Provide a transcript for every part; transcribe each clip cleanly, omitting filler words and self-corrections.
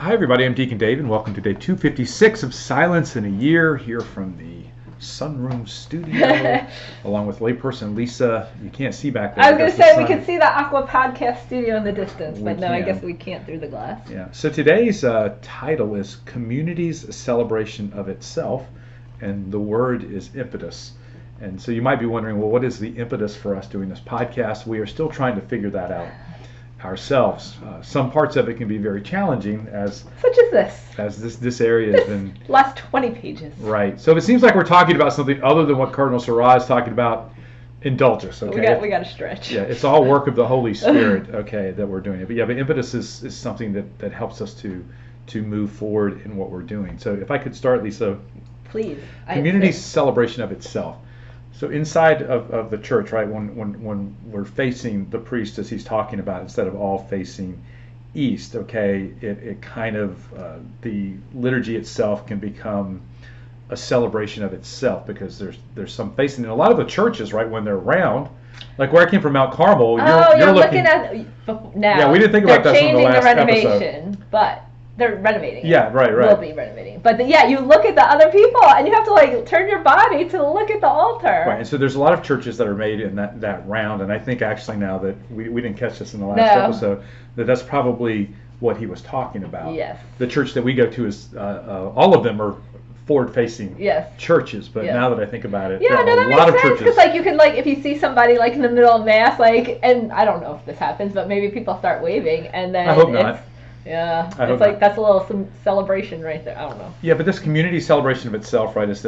Hi everybody, I'm Deacon Dave and welcome to day 256 of Silence in a Year here from the Sunroom Studio along with layperson Lisa. You can't see back there. I was going to say we can see the Aqua Podcast Studio in the distance, but no, I guess we can't through the glass. Yeah. So today's title is Community's Celebration of Itself, and the word is impetus. And so you might be wondering, well, what is the impetus for us doing this podcast? We are still trying to figure that out ourselves. Some parts of it can be very challenging, as such as this area has been last 20 pages. Right. So if it seems like we're talking about something other than what Cardinal Sarah is talking about, indulge us. Okay. We got to stretch. Yeah, it's all work of the Holy Spirit. Okay, that we're doing it. But yeah, but impetus is something that helps us to move forward in what we're doing. So if I could start, Lisa. Please. Community celebration of itself. So inside of the church, right, when we're facing the priest as he's talking about, instead of all facing east, okay, it kind of, the liturgy itself can become a celebration of itself because there's some facing. And a lot of the churches, right, when they're round, like where I came from, Mount Carmel, you're looking at now. Yeah, we didn't think about that from the last episode. But they're renovating. Yeah, right. Will be renovating. But you look at the other people and you have to like turn your body to look at the altar. Right, and so there's a lot of churches that are made in that round, and I think actually now that we didn't catch this in the last episode, that's probably what he was talking about. Yes. The church that we go to is, all of them are forward-facing churches, but now that I think about it, there are a lot of churches. Because like you can like if you see somebody like in the middle of mass, like, and I don't know if this happens, but maybe people start waving, and then I hope not. Yeah, it's like that's a little some celebration right there. I don't know. Yeah, but this community celebration of itself, right, is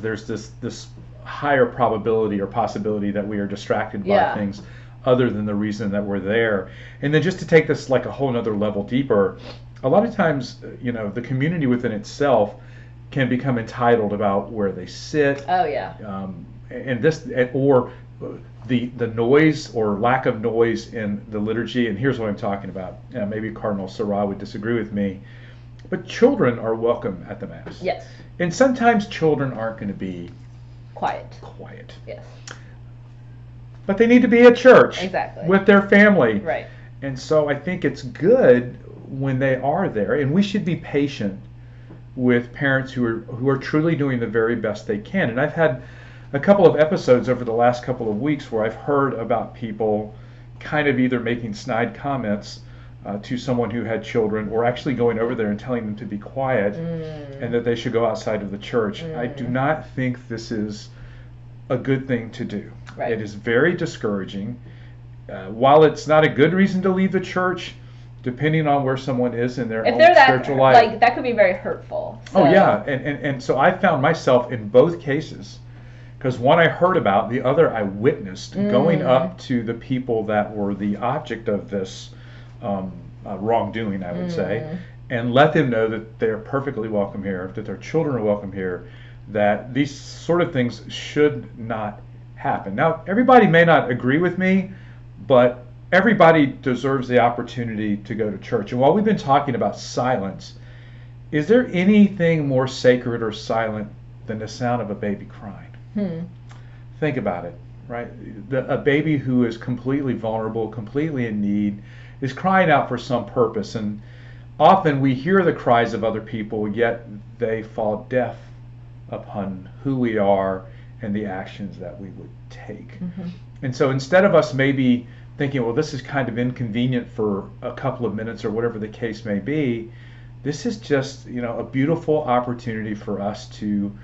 there's this higher probability or possibility that we are distracted by things other than the reason that we're there. And then just to take this like a whole nother level deeper, a lot of times, the community within itself can become entitled about where they sit. Oh yeah. And this or the noise or lack of noise in the liturgy, and here's what I'm talking about. Maybe Cardinal Seurat would disagree with me, but children are welcome at the Mass. Yes. And sometimes children aren't going to be quiet. Yes. But they need to be at church. Exactly. With their family. Right. And so I think it's good when they are there, and we should be patient with parents who are truly doing the very best they can. And I've had a couple of episodes over the last couple of weeks where I've heard about people kind of either making snide comments to someone who had children or actually going over there and telling them to be quiet and that they should go outside of the church. I do not think this is a good thing to do. Right. It is very discouraging. While it's not a good reason to leave the church, depending on where someone is in their own spiritual life, like that could be very hurtful. So. Oh yeah, and so I found myself in both cases. Because one I heard about, the other I witnessed, going up to the people that were the object of this wrongdoing, I would say, and let them know that they're perfectly welcome here, that their children are welcome here, that these sort of things should not happen. Now, everybody may not agree with me, but everybody deserves the opportunity to go to church. And while we've been talking about silence, is there anything more sacred or silent than the sound of a baby crying? Think about it, right? A baby who is completely vulnerable, completely in need, is crying out for some purpose. And often we hear the cries of other people, yet they fall deaf upon who we are and the actions that we would take. Mm-hmm. And so instead of us maybe thinking, well, this is kind of inconvenient for a couple of minutes or whatever the case may be, this is just, a beautiful opportunity for us to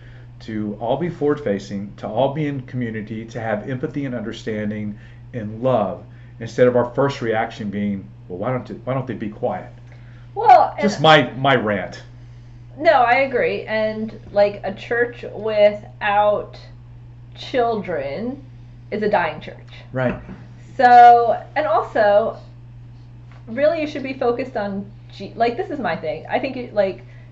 all be forward-facing, to all be in community, to have empathy and understanding and love, instead of our first reaction being, well, why don't they be quiet? Well, just my rant. No, I agree. And like a church without children is a dying church. Right. So, and also, really, you should be focused on this is my thing. I think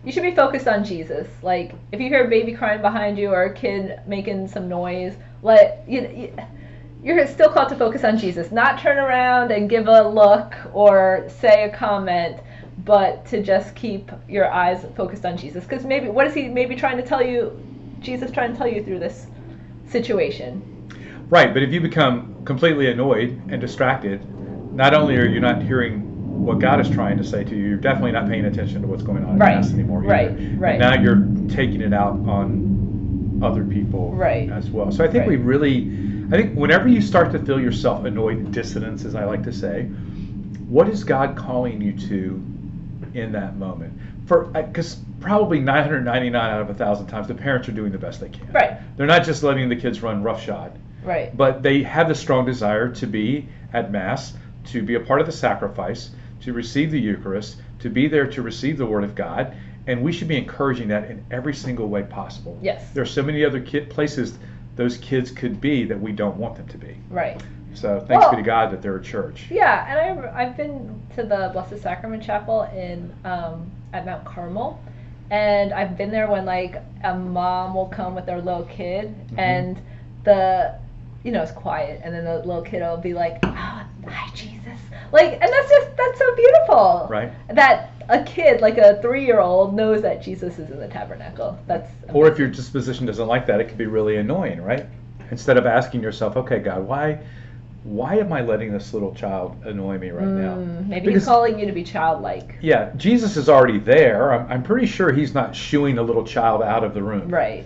you should be focused on Jesus. Like, if you hear a baby crying behind you or a kid making some noise, you're still called to focus on Jesus. Not turn around and give a look or say a comment, but to just keep your eyes focused on Jesus. Because maybe, what is he maybe trying to tell you, Jesus trying to tell you through this situation? Right, but if you become completely annoyed and distracted, not only are you not hearing what God is trying to say to you, you're definitely not paying attention to what's going on in Mass anymore. Right, either. Right. And now you're taking it out on other people as well. So I think I think whenever you start to feel yourself annoyed, dissonance, as I like to say, what is God calling you to in that moment? Because probably 999 out of 1,000 times, the parents are doing the best they can. Right. They're not just letting the kids run roughshod. Right. But they have the strong desire to be at Mass, to be a part of the sacrifice, to receive the Eucharist, to be there to receive the Word of God, and we should be encouraging that in every single way possible. Yes. There are so many other places those kids could be that we don't want them to be. Right. So thanks be to God that they're a church. Yeah, and I've been to the Blessed Sacrament Chapel in at Mount Carmel, and I've been there when like a mom will come with their little kid, and it's quiet, and then the little kid will be like, "Oh, hi, Jesus!" Like, and that's so beautiful. Right. That a kid, like a 3-year-old, knows that Jesus is in the tabernacle. That's amazing. Or if your disposition doesn't like that, it can be really annoying, right? Instead of asking yourself, "Okay, God, why am I letting this little child annoy me right now?" Maybe he's calling you to be childlike. Yeah, Jesus is already there. I'm pretty sure he's not shooing a little child out of the room. Right.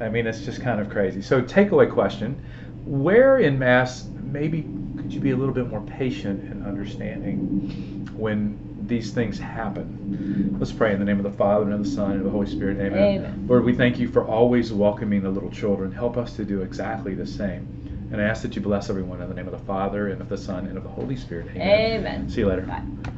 I mean, it's just kind of crazy. So takeaway question, where in Mass maybe could you be a little bit more patient and understanding when these things happen? Let's pray in the name of the Father, and of the Son, and of the Holy Spirit. Amen. Amen. Lord, we thank you for always welcoming the little children. Help us to do exactly the same. And I ask that you bless everyone in the name of the Father, and of the Son, and of the Holy Spirit. Amen. Amen. See you later. Bye.